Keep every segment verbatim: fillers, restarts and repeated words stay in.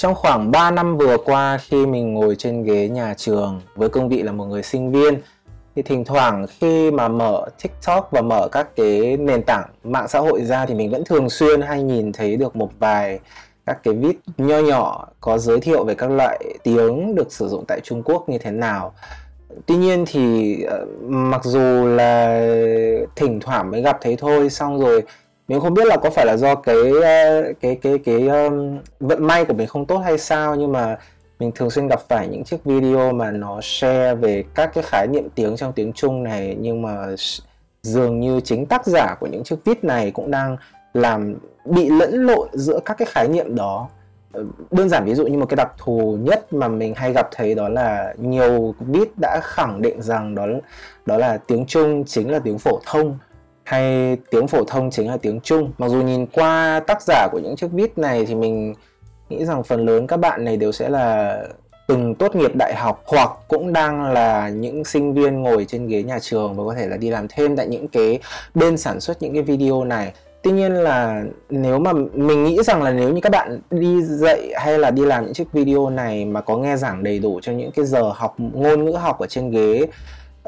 Trong khoảng ba năm vừa qua, khi mình ngồi trên ghế nhà trường với cương vị là một người sinh viên, thì thỉnh thoảng khi mà mở TikTok và mở các cái nền tảng mạng xã hội ra thì mình vẫn thường xuyên hay nhìn thấy được một vài các cái vít nho nhỏ có giới thiệu về các loại tiếng được sử dụng tại Trung Quốc như thế nào. Tuy nhiên thì mặc dù là thỉnh thoảng mới gặp thấy thôi, xong rồi mình không biết là có phải là do cái cái cái cái um, vận may của mình không tốt hay sao, nhưng mà mình thường xuyên gặp phải những chiếc video mà nó share về các cái khái niệm tiếng trong tiếng Trung này, nhưng mà dường như chính tác giả của những chiếc viết này cũng đang làm bị lẫn lộn giữa các cái khái niệm đó. Đơn giản ví dụ như một cái đặc thù nhất mà mình hay gặp thấy đó là nhiều viết đã khẳng định rằng đó đó là tiếng Trung chính là tiếng phổ thông, hay tiếng phổ thông chính là tiếng Trung. Mặc dù nhìn qua tác giả của những chiếc viết này thì mình nghĩ rằng phần lớn các bạn này đều sẽ là từng tốt nghiệp đại học, hoặc cũng đang là những sinh viên ngồi trên ghế nhà trường và có thể là đi làm thêm tại những cái bên sản xuất những cái video này. Tuy nhiên là nếu mà mình nghĩ rằng là nếu như các bạn đi dạy hay là đi làm những chiếc video này mà có nghe giảng đầy đủ cho những cái giờ học ngôn ngữ học ở trên ghế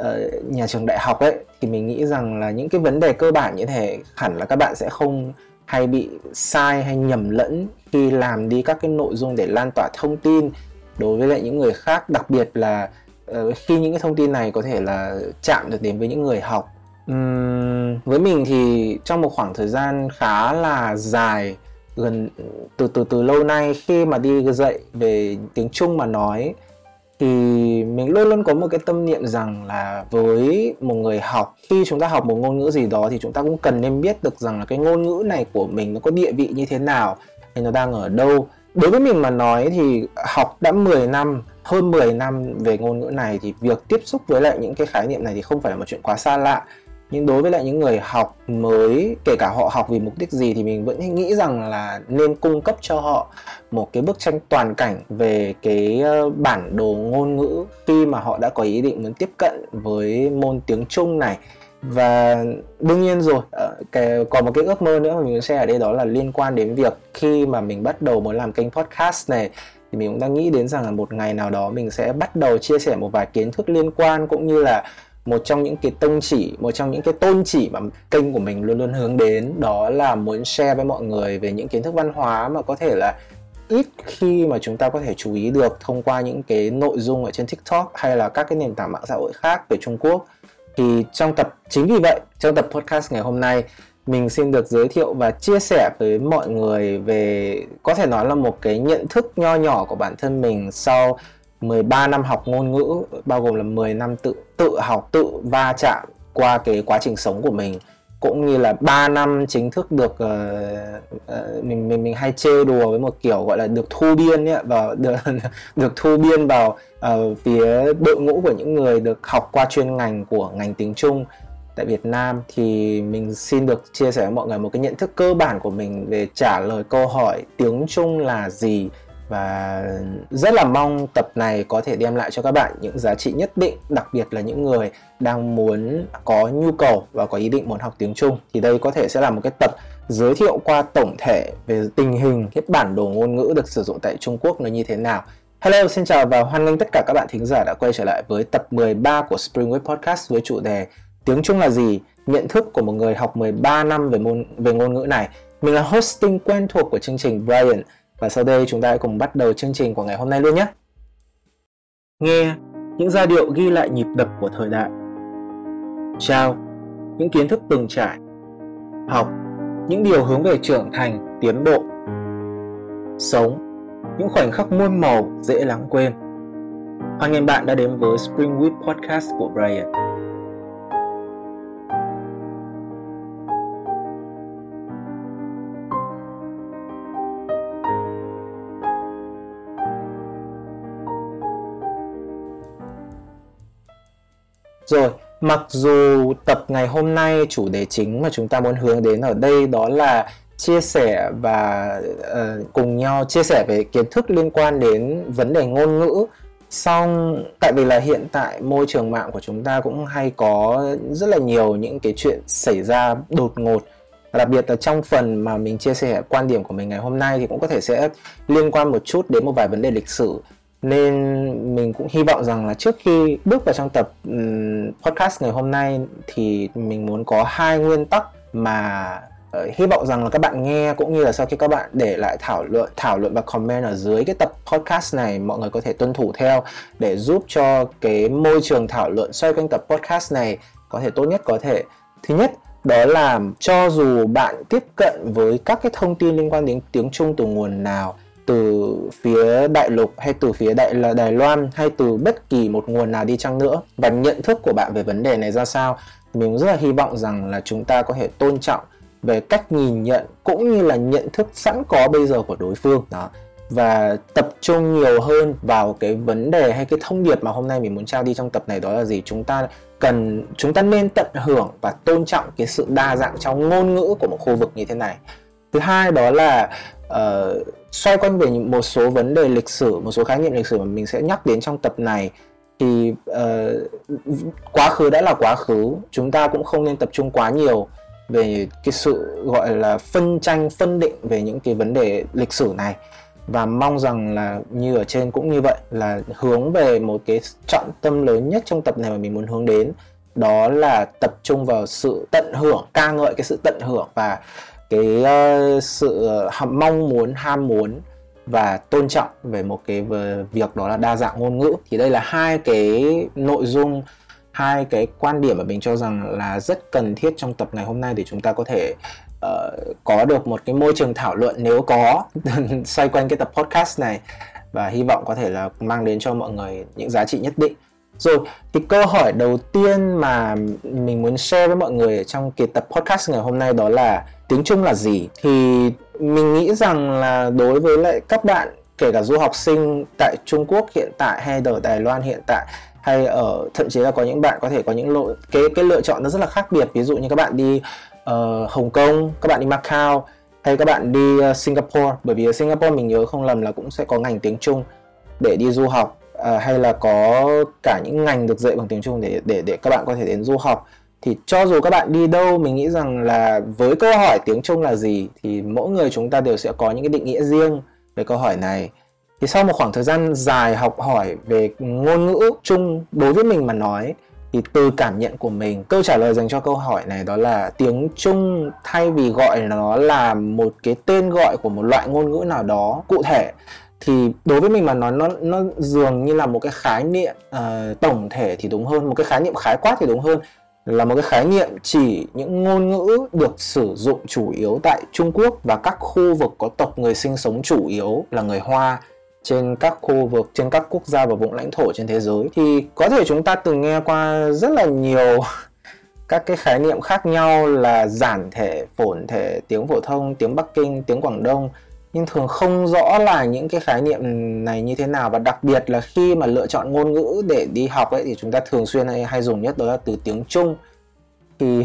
Uh, nhà trường đại học ấy, thì mình nghĩ rằng là những cái vấn đề cơ bản như thế hẳn là các bạn sẽ không hay bị sai hay nhầm lẫn khi làm đi các cái nội dung để lan tỏa thông tin đối với lại những người khác, đặc biệt là uh, khi những cái thông tin này có thể là chạm được đến với những người học. Uhm, với mình thì trong một khoảng thời gian khá là dài, gần từ từ từ lâu nay, khi mà đi dạy về tiếng Trung mà nói, thì mình luôn luôn có một cái tâm niệm rằng là với một người học, khi chúng ta học một ngôn ngữ gì đó thì chúng ta cũng cần nên biết được rằng là cái ngôn ngữ này của mình nó có địa vị như thế nào, hay nó đang ở đâu. Đối với mình mà nói thì học đã mười năm, hơn mười năm về ngôn ngữ này, thì việc tiếp xúc với lại những cái khái niệm này thì không phải là một chuyện quá xa lạ. Nhưng đối với lại những người học mới, kể cả họ học vì mục đích gì, thì mình vẫn nghĩ rằng là nên cung cấp cho họ một cái bức tranh toàn cảnh về cái bản đồ ngôn ngữ khi mà họ đã có ý định muốn tiếp cận với môn tiếng Trung này. Và đương nhiên rồi, còn một cái ước mơ nữa mà mình muốn share ở đây, đó là liên quan đến việc khi mà mình bắt đầu muốn làm kênh podcast này, thì mình cũng đang nghĩ đến rằng là một ngày nào đó mình sẽ bắt đầu chia sẻ một vài kiến thức liên quan, cũng như là một trong những cái tông chỉ, một trong những cái tôn chỉ mà kênh của mình luôn luôn hướng đến, đó là muốn share với mọi người về những kiến thức văn hóa mà có thể là ít khi mà chúng ta có thể chú ý được thông qua những cái nội dung ở trên TikTok hay là các cái nền tảng mạng xã hội khác về Trung Quốc. Thì trong tập, chính vì vậy, trong tập podcast ngày hôm nay, mình xin được giới thiệu và chia sẻ với mọi người về, có thể nói là một cái nhận thức nho nhỏ của bản thân mình sau mười ba năm học ngôn ngữ, bao gồm là mười năm tự, tự học, tự va chạm qua cái quá trình sống của mình, cũng như là ba năm chính thức được uh, uh, mình mình mình hay trêu đùa với một kiểu gọi là được thu biên ấy, và được, được thu biên vào uh, phía đội ngũ của những người được học qua chuyên ngành của ngành tiếng Trung tại Việt Nam. Thì mình xin được chia sẻ với mọi người một cái nhận thức cơ bản của mình về trả lời câu hỏi tiếng Trung là gì. Và rất là mong tập này có thể đem lại cho các bạn những giá trị nhất định, đặc biệt là những người đang muốn có nhu cầu và có ý định muốn học tiếng Trung. Thì đây có thể sẽ là một cái tập giới thiệu qua tổng thể về tình hình, cái bản đồ ngôn ngữ được sử dụng tại Trung Quốc nó như thế nào. Hello, xin chào và hoan nghênh tất cả các bạn thính giả đã quay trở lại với tập mười ba của Spring Weed Podcast với chủ đề Tiếng Trung là gì? Nhận thức của một người học mười ba năm về, môn, về ngôn ngữ này. Mình là hosting quen thuộc của chương trình Brian. Và sau đây chúng ta hãy cùng bắt đầu chương trình của ngày hôm nay luôn nhé. Nghe, những giai điệu ghi lại nhịp đập của thời đại. Trao, những kiến thức từng trải. Học, những điều hướng về trưởng thành, tiến bộ. Sống, những khoảnh khắc muôn màu dễ lãng quên. Hoan nghênh bạn đã đến với Spring Weed Podcast của Brian. Rồi, mặc dù tập ngày hôm nay chủ đề chính mà chúng ta muốn hướng đến ở đây đó là chia sẻ và uh, cùng nhau chia sẻ về kiến thức liên quan đến vấn đề ngôn ngữ, song tại vì là hiện tại môi trường mạng của chúng ta cũng hay có rất là nhiều những cái chuyện xảy ra đột ngột Và đặc biệt là trong phần mà mình chia sẻ quan điểm của mình ngày hôm nay thì cũng có thể sẽ liên quan một chút đến một vài vấn đề lịch sử. Nên mình cũng hy vọng rằng là trước khi bước vào trong tập podcast ngày hôm nay thì mình muốn có hai nguyên tắc mà hy vọng rằng là các bạn nghe cũng như là sau khi các bạn để lại thảo luận thảo luận và comment ở dưới cái tập podcast này, mọi người có thể tuân thủ theo để giúp cho cái môi trường thảo luận xoay quanh tập podcast này có thể tốt nhất có thể. Thứ nhất, đó là cho dù bạn tiếp cận với các cái thông tin liên quan đến tiếng Trung từ nguồn nào, từ phía đại lục hay từ phía đại là Đài Loan hay từ bất kỳ một nguồn nào đi chăng nữa, và nhận thức của bạn về vấn đề này ra sao, mình rất là hy vọng rằng là chúng ta có thể tôn trọng về cách nhìn nhận cũng như là nhận thức sẵn có bây giờ của đối phương đó, và tập trung nhiều hơn vào cái vấn đề hay cái thông điệp mà hôm nay mình muốn trao đi trong tập này, đó là gì. Chúng ta cần chúng ta nên tận hưởng và tôn trọng cái sự đa dạng trong ngôn ngữ của một khu vực như thế này. Thứ hai, đó là uh, xoay quanh về một số vấn đề lịch sử, một số khái niệm lịch sử mà mình sẽ nhắc đến trong tập này. Thì uh, quá khứ đã là quá khứ, chúng ta cũng không nên tập trung quá nhiều về cái sự gọi là phân tranh, phân định về những cái vấn đề lịch sử này. Và mong rằng là như ở trên cũng như vậy, là hướng về một cái trọng tâm lớn nhất trong tập này mà mình muốn hướng đến, đó là tập trung vào sự tận hưởng, ca ngợi cái sự tận hưởng và cái uh, sự mong muốn, ham muốn và tôn trọng về một cái việc đó là đa dạng ngôn ngữ. Thì đây là hai cái nội dung, hai cái quan điểm mà mình cho rằng là rất cần thiết trong tập ngày hôm nay để chúng ta có thể uh, có được một cái môi trường thảo luận nếu có xoay quanh cái tập podcast này, và hy vọng có thể là mang đến cho mọi người những giá trị nhất định. Rồi, thì câu hỏi đầu tiên mà mình muốn share với mọi người trong cái tập podcast ngày hôm nay đó là tiếng Trung là gì? Thì mình nghĩ rằng là đối với lại các bạn, kể cả du học sinh tại Trung Quốc hiện tại hay ở Đài Loan hiện tại, hay ở thậm chí là có những bạn có thể có những lộ, cái, cái lựa chọn nó rất là khác biệt. Ví dụ như các bạn đi uh, Hồng Kông, các bạn đi Macau hay các bạn đi uh, Singapore. Bởi vì ở Singapore mình nhớ không lầm là cũng sẽ có ngành tiếng Trung để đi du học, uh, hay là có cả những ngành được dạy bằng tiếng Trung để, để, để các bạn có thể đến du học. Thì cho dù các bạn đi đâu, mình nghĩ rằng là với câu hỏi tiếng Trung là gì thì mỗi người chúng ta đều sẽ có những cái định nghĩa riêng về câu hỏi này. Thì sau một khoảng thời gian dài học hỏi về ngôn ngữ Trung, đối với mình mà nói thì từ cảm nhận của mình, câu trả lời dành cho câu hỏi này đó là tiếng Trung, thay vì gọi nó là một cái tên gọi của một loại ngôn ngữ nào đó cụ thể, thì đối với mình mà nói nó, nó dường như là một cái khái niệm uh, tổng thể thì đúng hơn, một cái khái niệm khái quát thì đúng hơn, là một cái khái niệm chỉ những ngôn ngữ được sử dụng chủ yếu tại Trung Quốc và các khu vực có tộc người sinh sống chủ yếu là người Hoa trên các khu vực, trên các quốc gia và vùng lãnh thổ trên thế giới. Thì có thể chúng ta từng nghe qua rất là nhiều các cái khái niệm khác nhau là giản thể, phổn thể, tiếng phổ thông, tiếng Bắc Kinh, tiếng Quảng Đông, nhưng thường không rõ là những cái khái niệm này như thế nào. Và đặc biệt là khi mà lựa chọn ngôn ngữ để đi học ấy, thì chúng ta thường xuyên hay, hay dùng nhất đó là từ tiếng Trung. Thì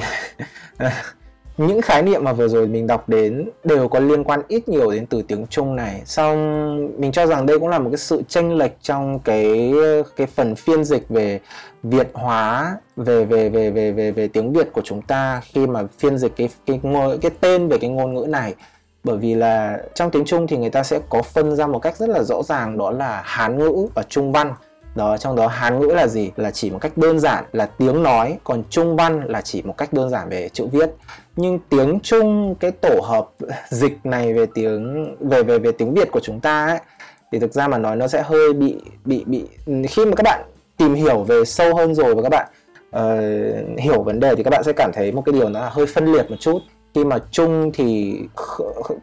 những khái niệm mà vừa rồi mình đọc đến đều có liên quan ít nhiều đến từ tiếng Trung này. Xong mình cho rằng đây cũng là một cái sự chênh lệch trong cái cái phần phiên dịch về Việt hóa, về về về về về về tiếng Việt của chúng ta khi mà phiên dịch cái cái ngôn cái tên về cái ngôn ngữ này. Bởi vì là trong tiếng Trung thì người ta sẽ có phân ra một cách rất là rõ ràng, đó là Hán ngữ và Trung văn. Đó, trong đó Hán ngữ là gì? Là chỉ một cách đơn giản là tiếng nói, còn Trung văn là chỉ một cách đơn giản về chữ viết. Nhưng tiếng Trung, cái tổ hợp dịch này về tiếng về về về tiếng Việt của chúng ta ấy, thì thực ra mà nói nó sẽ hơi bị bị bị khi mà các bạn tìm hiểu về sâu hơn rồi và các bạn uh, hiểu vấn đề thì các bạn sẽ cảm thấy một cái điều nó là hơi phân liệt một chút. Khi mà Trung thì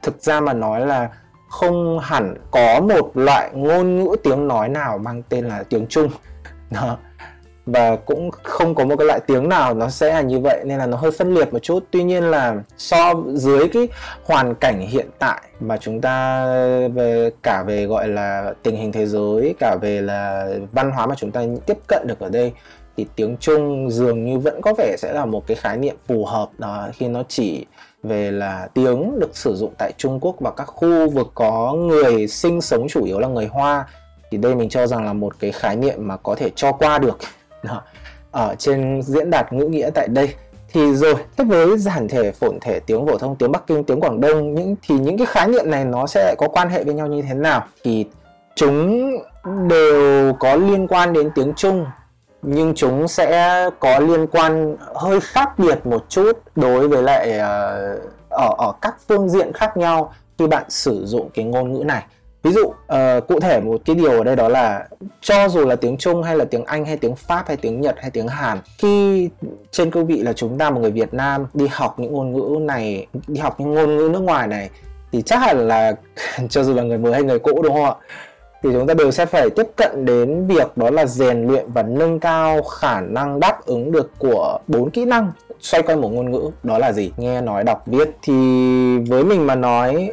thực ra mà nói là không hẳn có một loại ngôn ngữ tiếng nói nào mang tên là tiếng Trung đó. Và cũng không có một cái loại tiếng nào nó sẽ là như vậy, nên là nó hơi phân liệt một chút. Tuy nhiên là so dưới cái hoàn cảnh hiện tại mà chúng ta về cả về gọi là tình hình thế giới, cả về là văn hóa mà chúng ta tiếp cận được ở đây, thì tiếng Trung dường như vẫn có vẻ sẽ là một cái khái niệm phù hợp đó, khi nó chỉ về là tiếng được sử dụng tại Trung Quốc và các khu vực có người sinh sống chủ yếu là người Hoa. Thì đây mình cho rằng là một cái khái niệm mà có thể cho qua được đó, ở trên diễn đạt ngữ nghĩa tại đây. Thì rồi, thế với giản thể, phổn thể, tiếng phổ thông, tiếng Bắc Kinh, tiếng Quảng Đông những thì những cái khái niệm này nó sẽ có quan hệ với nhau như thế nào? Thì chúng đều có liên quan đến tiếng Trung, nhưng chúng sẽ có liên quan hơi khác biệt một chút đối với lại uh, ở, ở các phương diện khác nhau khi bạn sử dụng cái ngôn ngữ này. Ví dụ uh, cụ thể một cái điều ở đây đó là cho dù là tiếng Trung hay là tiếng Anh hay tiếng Pháp hay tiếng Nhật hay tiếng Hàn, khi trên cương vị là chúng ta một người Việt Nam đi học những ngôn ngữ này, đi học những ngôn ngữ nước ngoài này, thì chắc hẳn là cho dù là người mới hay người cũ, đúng không ạ, thì chúng ta đều sẽ phải tiếp cận đến việc đó là rèn luyện và nâng cao khả năng đáp ứng được của bốn kỹ năng xoay quanh một ngôn ngữ. Đó là gì? Nghe, nói, đọc, viết. Thì với mình mà nói,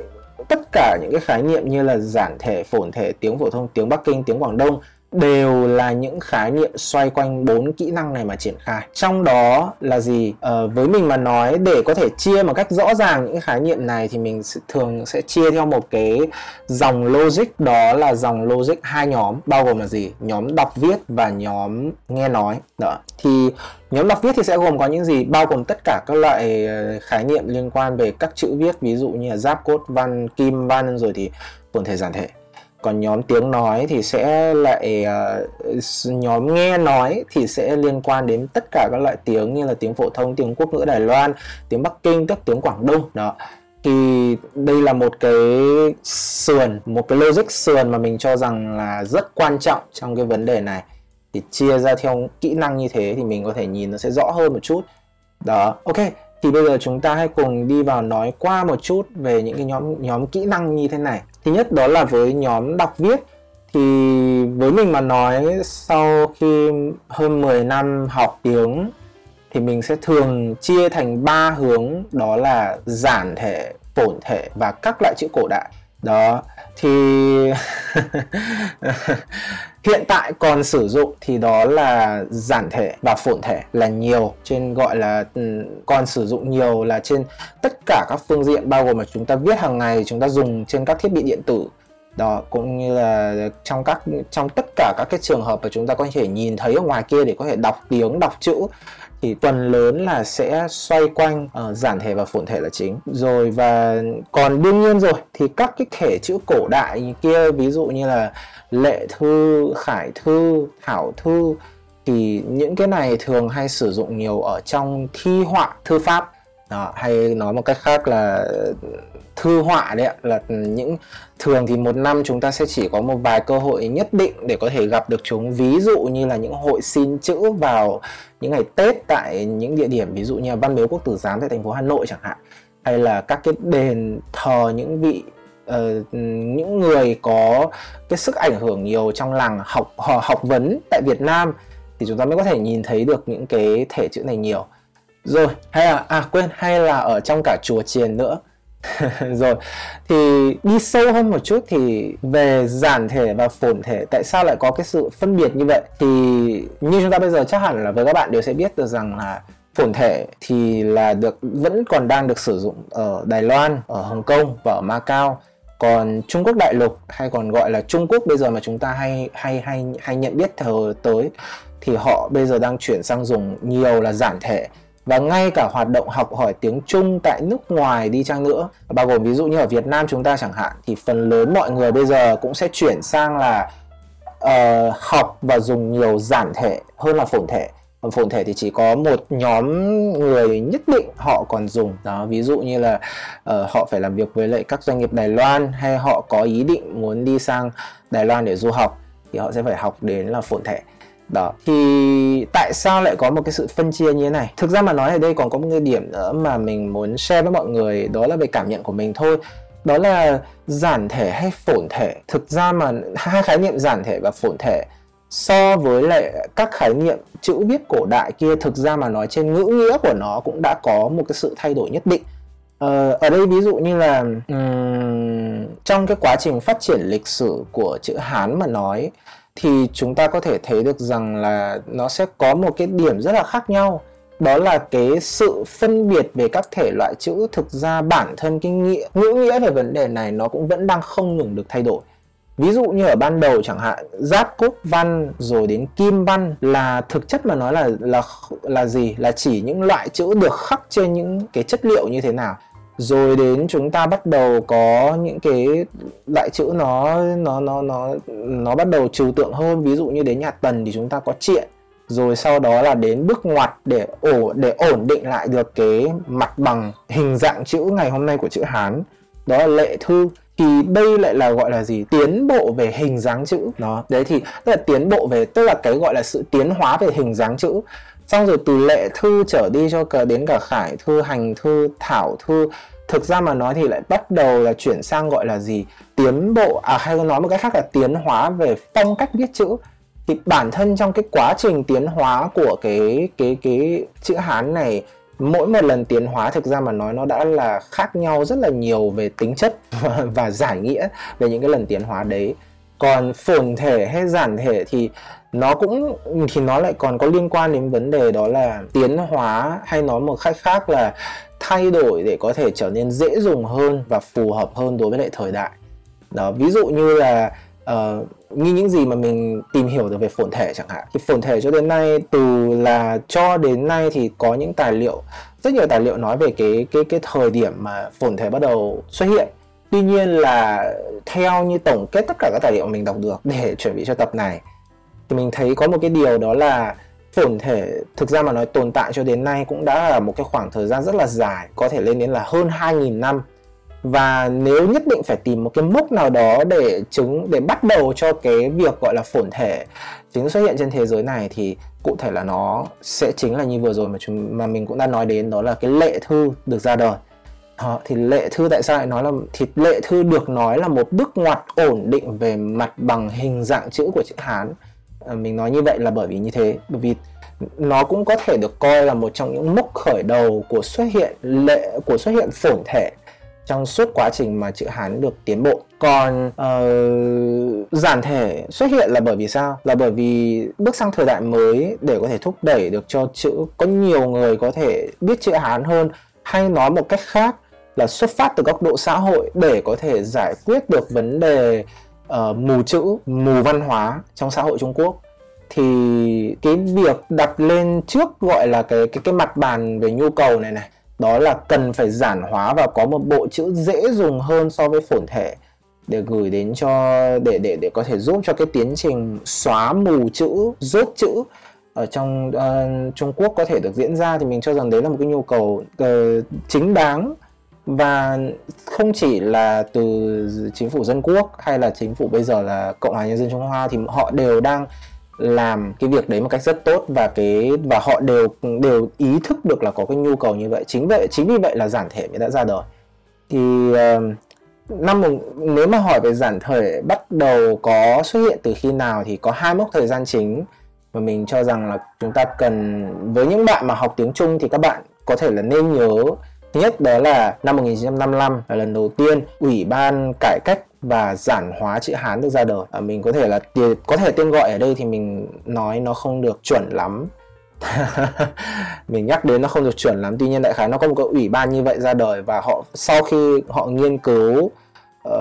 tất cả những cái khái niệm như là giản thể, phổn thể, tiếng phổ thông, tiếng Bắc Kinh, tiếng Quảng Đông đều là những khái niệm xoay quanh bốn kỹ năng này mà triển khai. Trong đó là gì? Ờ, với mình mà nói, để có thể chia một cách rõ ràng những khái niệm này thì mình thường sẽ chia theo một cái dòng logic, đó là dòng logic hai nhóm, bao gồm là gì? Nhóm đọc viết và nhóm nghe nói. Đó. Thì nhóm đọc viết thì sẽ gồm có những gì? Bao gồm tất cả các loại khái niệm liên quan về các chữ viết, ví dụ như là giáp, cốt, văn, kim, văn, rồi thì phổn thể, giản thể. Còn nhóm tiếng nói thì sẽ lại uh, nhóm nghe nói thì sẽ liên quan đến tất cả các loại tiếng như là tiếng phổ thông, tiếng quốc ngữ Đài Loan, tiếng Bắc Kinh, tức tiếng Quảng Đông. Đó. Thì đây là một cái sườn, một cái logic sườn mà mình cho rằng là rất quan trọng trong cái vấn đề này. Thì chia ra theo kỹ năng như thế thì mình có thể nhìn nó sẽ rõ hơn một chút. Đó, ok. Thì bây giờ chúng ta hãy cùng đi vào nói qua một chút về những cái nhóm, nhóm kỹ năng như thế này. Thứ nhất đó là với nhóm đọc viết. Thì với mình mà nói, sau khi hơn mười năm học tiếng thì mình sẽ thường chia thành ba hướng, đó là giản thể, phổn thể và các loại chữ cổ đại. Đó, thì hiện tại còn sử dụng thì đó là giản thể và phổn thể là nhiều, trên gọi là còn sử dụng nhiều là trên tất cả các phương diện, bao gồm là chúng ta viết hàng ngày, chúng ta dùng trên các thiết bị điện tử. Đó, cũng như là trong các trong tất cả các cái trường hợp mà chúng ta có thể nhìn thấy ở ngoài kia để có thể đọc tiếng, đọc chữ, thì phần lớn là sẽ xoay quanh uh, giản thể và phổn thể là chính. Rồi và còn đương nhiên rồi thì các cái thể chữ cổ đại kia, ví dụ như là lệ thư, khải thư, thảo thư, thì những cái này thường hay sử dụng nhiều ở trong thi họa, thư pháp. Đó, hay nói một cách khác là thư họa đấy ạ, là những thường thì một năm chúng ta sẽ chỉ có một vài cơ hội nhất định để có thể gặp được chúng, ví dụ như là những hội xin chữ vào những ngày Tết tại những địa điểm ví dụ như Văn Miếu Quốc Tử Giám tại thành phố Hà Nội chẳng hạn, hay là các cái đền thờ những vị uh, những người có cái sức ảnh hưởng nhiều trong làng học học vấn tại Việt Nam, thì chúng ta mới có thể nhìn thấy được những cái thể chữ này nhiều. Rồi, hay là, à quên, hay là ở trong cả chùa chiền nữa. Rồi, thì đi sâu hơn một chút thì về giản thể và phổn thể, tại sao lại có cái sự phân biệt như vậy? Thì như chúng ta bây giờ chắc hẳn là với các bạn đều sẽ biết được rằng là phổn thể thì là được vẫn còn đang được sử dụng ở Đài Loan, ở Hồng Kông và ở Macau. Còn Trung Quốc đại lục, hay còn gọi là Trung Quốc bây giờ mà chúng ta hay hay hay hay nhận biết thờ tới, thì họ bây giờ đang chuyển sang dùng nhiều là giản thể. Và ngay cả hoạt động học hỏi tiếng Trung tại nước ngoài đi chăng nữa, bao gồm ví dụ như ở Việt Nam chúng ta chẳng hạn, thì phần lớn mọi người bây giờ cũng sẽ chuyển sang là uh, học và dùng nhiều giản thể hơn là phổn thể. Còn phổn thể thì chỉ có một nhóm người nhất định họ còn dùng. Đó, ví dụ như là uh, họ phải làm việc với lại các doanh nghiệp Đài Loan, hay họ có ý định muốn đi sang Đài Loan để du học, thì họ sẽ phải học đến là phổn thể. Đó, thì tại sao lại có một cái sự phân chia như thế này? Thực ra mà nói ở đây còn có một cái điểm nữa mà mình muốn share với mọi người, đó là về cảm nhận của mình thôi. Đó là giản thể hay phổn thể, thực ra mà hai khái niệm giản thể và phổn thể so với lại các khái niệm chữ viết cổ đại kia, thực ra mà nói trên ngữ nghĩa của nó cũng đã có một cái sự thay đổi nhất định. Ờ, ở đây ví dụ như là um, trong cái quá trình phát triển lịch sử của chữ Hán mà nói, thì chúng ta có thể thấy được rằng là nó sẽ có một cái điểm rất là khác nhau. Đó là cái sự phân biệt về các thể loại chữ. Thực ra bản thân cái nghĩa, ngữ nghĩa về vấn đề này nó cũng vẫn đang không ngừng được thay đổi. Ví dụ như ở ban đầu chẳng hạn, giáp cúc văn rồi đến kim văn là thực chất mà nói là là là gì? Là chỉ những loại chữ được khắc trên những cái chất liệu như thế nào. Rồi đến chúng ta bắt đầu có những cái loại chữ nó nó nó nó nó bắt đầu trừu tượng hơn, ví dụ như đến nhà Tần thì chúng ta có triện. Rồi sau đó là đến bước ngoặt để ổ để ổn định lại được cái mặt bằng hình dạng chữ ngày hôm nay của chữ Hán. Đó là lệ thư. Thì đây lại là gọi là gì? Tiến bộ về hình dáng chữ. Đó, đấy thì tức là tiến bộ về, tức là cái gọi là sự tiến hóa về hình dáng chữ. Xong rồi từ lệ thư trở đi cho cả đến cả khải thư, hành thư, thảo thư. Thực ra mà nói thì lại bắt đầu là chuyển sang gọi là gì? Tiến bộ, à hay nói một cách khác là tiến hóa về phong cách viết chữ. Thì bản thân trong cái quá trình tiến hóa của cái cái cái chữ Hán này, mỗi một lần tiến hóa thực ra mà nói nó đã là khác nhau rất là nhiều về tính chất và, và giải nghĩa về những cái lần tiến hóa đấy. Còn phồn thể hay giản thể thì nó cũng thì nó lại còn có liên quan đến vấn đề đó là tiến hóa, hay nói một cách khác là thay đổi để có thể trở nên dễ dùng hơn và phù hợp hơn đối với lại thời đại. Đó, ví dụ như là Uh, như những gì mà mình tìm hiểu được về phồn thể chẳng hạn, thì phồn thể cho đến nay, từ là cho đến nay thì có những tài liệu, rất nhiều tài liệu nói về cái cái cái thời điểm mà phồn thể bắt đầu xuất hiện. Tuy nhiên là theo như tổng kết tất cả các tài liệu mình đọc được để chuẩn bị cho tập này, thì mình thấy có một cái điều đó là phồn thể thực ra mà nói tồn tại cho đến nay cũng đã là một cái khoảng thời gian rất là dài, có thể lên đến là hơn hai nghìn năm. Và nếu nhất định phải tìm một cái mốc nào đó để chứng để bắt đầu cho cái việc gọi là phồn thể chính xuất hiện trên thế giới này, thì cụ thể là nó sẽ chính là như vừa rồi mà chúng, mà mình cũng đã nói đến, đó là cái lệ thư được ra đời. Đó, thì lệ thư tại sao lại nói là thì lệ thư được nói là một bước ngoặt ổn định về mặt bằng hình dạng chữ của chữ Hán. À, mình nói như vậy là bởi vì như thế, bởi vì nó cũng có thể được coi là một trong những mốc khởi đầu của xuất hiện lệ của xuất hiện phồn thể trong suốt quá trình mà chữ Hán được tiến bộ. Còn uh, giản thể xuất hiện là bởi vì sao? Là bởi vì bước sang thời đại mới để có thể thúc đẩy được cho chữ, có nhiều người có thể biết chữ Hán hơn, hay nói một cách khác là xuất phát từ góc độ xã hội để có thể giải quyết được vấn đề uh, mù chữ, mù văn hóa trong xã hội Trung Quốc. Thì cái việc đặt lên trước gọi là cái cái, cái mặt bàn về nhu cầu này này, đó là cần phải giản hóa và có một bộ chữ dễ dùng hơn so với phồn thể để gửi đến cho để để để có thể giúp cho cái tiến trình xóa mù chữ, rốt chữ ở trong uh, Trung Quốc có thể được diễn ra. Thì mình cho rằng đấy là một cái nhu cầu uh, chính đáng, và không chỉ là từ chính phủ dân quốc hay là chính phủ bây giờ là Cộng hòa Nhân dân Trung Hoa, thì họ đều đang làm cái việc đấy một cách rất tốt, và cái và họ đều đều ý thức được là có cái nhu cầu như vậy. Chính vậy chính vì vậy là giản thể mới đã ra đời. Thì uh, năm nếu mà hỏi về giản thể bắt đầu có xuất hiện từ khi nào, thì có hai mốc thời gian chính mà mình cho rằng là chúng ta cần, với những bạn mà học tiếng Trung thì các bạn có thể là nên nhớ. Thứ nhất đó là năm một nghìn chín trăm năm mươi lăm là lần đầu tiên Ủy ban cải cách và giản hóa chữ Hán được ra đời. À, mình có thể là có thể tên gọi ở đây thì mình nói nó không được chuẩn lắm. Mình nhắc đến nó không được chuẩn lắm. Tuy nhiên đại khái nó có một cái ủy ban như vậy ra đời, và họ sau khi họ nghiên cứu uh,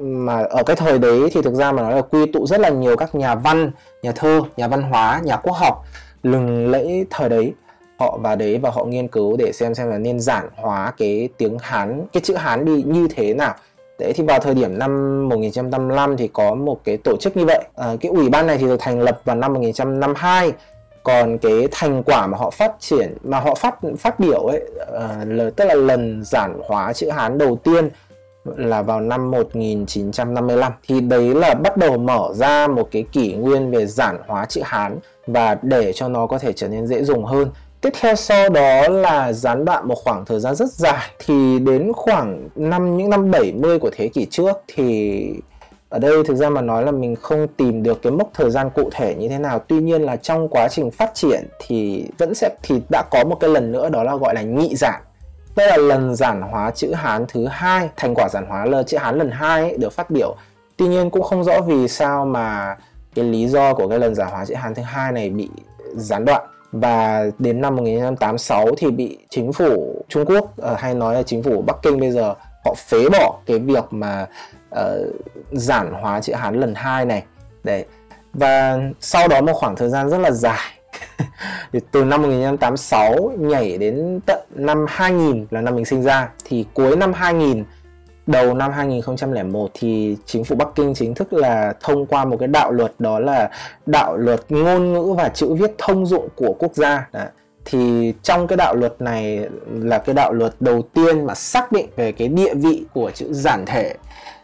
mà ở cái thời đấy thì thực ra mà nói là quy tụ rất là nhiều các nhà văn, nhà thơ, nhà văn hóa, nhà quốc học lừng lẫy thời đấy. Họ vào đấy và họ nghiên cứu để xem xem là nên giản hóa cái tiếng Hán, cái chữ Hán đi như thế nào. Đấy, thì vào thời điểm năm một nghìn chín trăm năm mươi lăm thì có một cái tổ chức như vậy. À, cái ủy ban này thì được thành lập vào năm một nghìn chín trăm năm mươi hai. Còn cái thành quả mà họ phát triển, mà họ phát phát biểu ấy, à, là, tức là lần giản hóa chữ Hán đầu tiên là vào năm một nghìn chín trăm năm mươi lăm. Thì đấy là bắt đầu mở ra một cái kỷ nguyên về giản hóa chữ Hán và để cho nó có thể trở nên dễ dùng hơn. Tiếp theo sau đó là gián đoạn một khoảng thời gian rất dài, thì đến khoảng năm những năm bảy mươi của thế kỷ trước, thì ở đây thực ra mà nói là mình không tìm được cái mốc thời gian cụ thể như thế nào. Tuy nhiên là trong quá trình phát triển thì vẫn sẽ thì đã có một cái lần nữa, đó là gọi là nhị giản, tức là lần giản hóa chữ Hán thứ hai. Thành quả giản hóa là chữ Hán lần hai được phát biểu. Tuy nhiên cũng không rõ vì sao mà cái lý do của cái lần giản hóa chữ Hán thứ hai này bị gián đoạn. Và đến năm một nghìn chín trăm tám mươi sáu thì bị chính phủ Trung Quốc, hay nói là chính phủ Bắc Kinh bây giờ, họ phế bỏ cái việc mà uh, giản hóa chữ Hán lần hai này. Đấy. Và sau đó một khoảng thời gian rất là dài thì từ năm một nghìn chín trăm tám mươi sáu nhảy đến tận năm hai nghìn là năm mình sinh ra, thì cuối năm hai nghìn đầu năm hai nghìn không trăm lẻ một thì chính phủ Bắc Kinh chính thức là thông qua một cái đạo luật, đó là đạo luật ngôn ngữ và chữ viết thông dụng của quốc gia. Đấy. Thì trong cái đạo luật này là cái đạo luật đầu tiên mà xác định về cái địa vị của chữ giản thể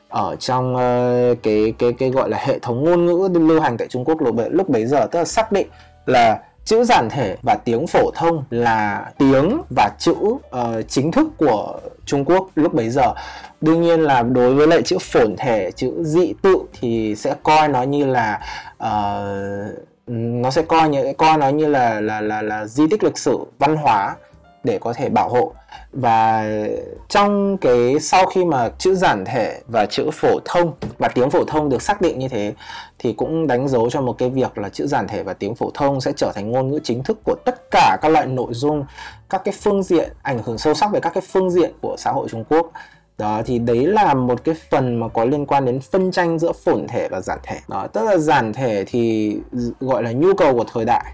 ở trong uh, cái cái cái gọi là hệ thống ngôn ngữ lưu hành tại Trung Quốc lúc bấy giờ, tức là xác định là chữ giản thể và tiếng phổ thông là tiếng và chữ uh, chính thức của Trung Quốc lúc bấy giờ. Đương nhiên là đối với lại chữ phổn thể, chữ dị tự thì sẽ coi nó như là uh, nó sẽ coi những coi nó như là là là là di tích lịch sử văn hóa để có thể bảo hộ. Và trong cái sau khi mà chữ giản thể và chữ phổ thông và tiếng phổ thông được xác định như thế, thì cũng đánh dấu cho một cái việc là chữ giản thể và tiếng phổ thông sẽ trở thành ngôn ngữ chính thức của tất cả các loại nội dung, các cái phương diện ảnh hưởng sâu sắc về các cái phương diện của xã hội Trung Quốc. Đó, thì đấy là một cái phần mà có liên quan đến phân tranh giữa phổn thể và giản thể. Đó, tức là giản thể thì gọi là nhu cầu của thời đại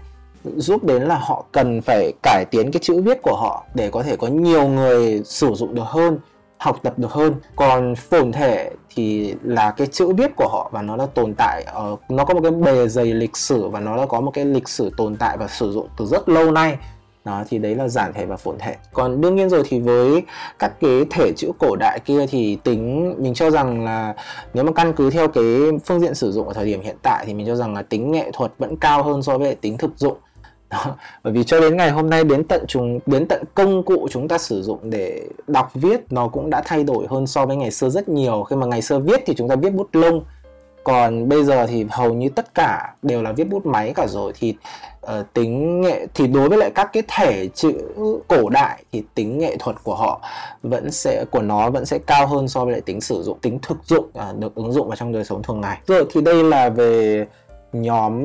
giúp đến là họ cần phải cải tiến cái chữ viết của họ để có thể có nhiều người sử dụng được hơn, học tập được hơn. Còn phổn thể thì là cái chữ viết của họ và nó đã tồn tại ở, nó có một cái bề dày lịch sử và nó đã có một cái lịch sử tồn tại và sử dụng từ rất lâu nay. Đó, thì đấy là giản thể và phổn thể. Còn đương nhiên rồi thì với các cái thể chữ cổ đại kia thì tính mình cho rằng là nếu mà căn cứ theo cái phương diện sử dụng ở thời điểm hiện tại thì mình cho rằng là tính nghệ thuật vẫn cao hơn so với tính thực dụng. Đó. Bởi vì cho đến ngày hôm nay, đến tận chúng đến tận công cụ chúng ta sử dụng để đọc viết nó cũng đã thay đổi hơn so với ngày xưa rất nhiều. Khi mà ngày xưa viết thì chúng ta viết bút lông, còn bây giờ thì hầu như tất cả đều là viết bút máy cả rồi. Thì uh, tính nghệ thì đối với lại các cái thể chữ cổ đại thì tính nghệ thuật của họ vẫn sẽ của nó vẫn sẽ cao hơn so với lại tính sử dụng, tính thực dụng uh, được ứng dụng vào trong đời sống thường ngày. Rồi thì đây là về nhóm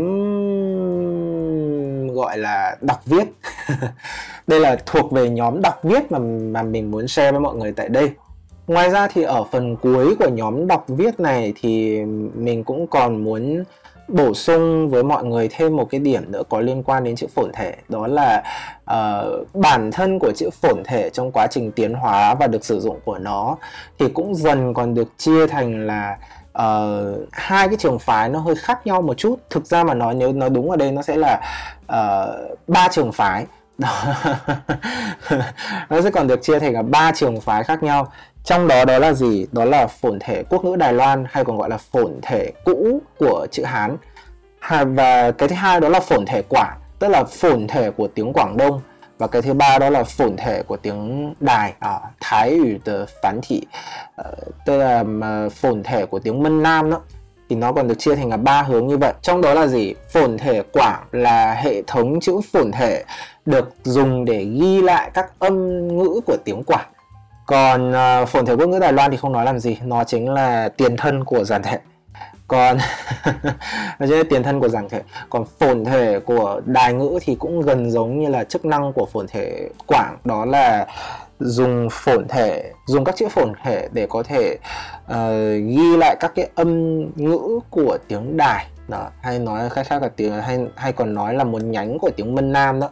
gọi là đọc viết. Đây là thuộc về nhóm đọc viết mà mà mình muốn share với mọi người tại đây. Ngoài ra thì ở phần cuối của nhóm đọc viết này thì mình cũng còn muốn bổ sung với mọi người thêm một cái điểm nữa có liên quan đến chữ phổn thể. Đó là uh, bản thân của chữ phổn thể trong quá trình tiến hóa và được sử dụng của nó thì cũng dần còn được chia thành là uh, hai cái trường phái nó hơi khác nhau một chút. Thực ra mà nói, nếu nói đúng ở đây nó sẽ là uh, ba trường phái. Nó sẽ còn được chia thành là ba trường phái khác nhau. Trong đó đó là gì? Đó là phổn thể quốc ngữ Đài Loan, hay còn gọi là phổn thể cũ của chữ Hán. Và cái thứ hai đó là phổn thể Quảng, tức là phổn thể của tiếng Quảng Đông. Và cái thứ ba đó là phổn thể của tiếng Đài, à, Thái ngữ từ phản thị, à, tức là phổn thể của tiếng Mân Nam đó. Thì nó còn được chia thành là ba hướng như vậy. Trong đó là gì? Phổn thể Quảng là hệ thống chữ phổn thể được dùng để ghi lại các âm ngữ của tiếng Quảng. Còn uh, phổn thể quốc ngữ Đài Loan thì không nói làm gì, nó chính là tiền thân của giản thể. Còn nó chính là tiền thân của giản thể. Còn phổn thể của Đài ngữ thì cũng gần giống như là chức năng của phổn thể Quảng, đó là dùng phổn thể, dùng các chữ phổn thể để có thể uh, ghi lại các cái âm ngữ của tiếng Đài. Đó, hay nói khác khác là tiếng hay hay còn nói là một nhánh của tiếng Mân Nam đó.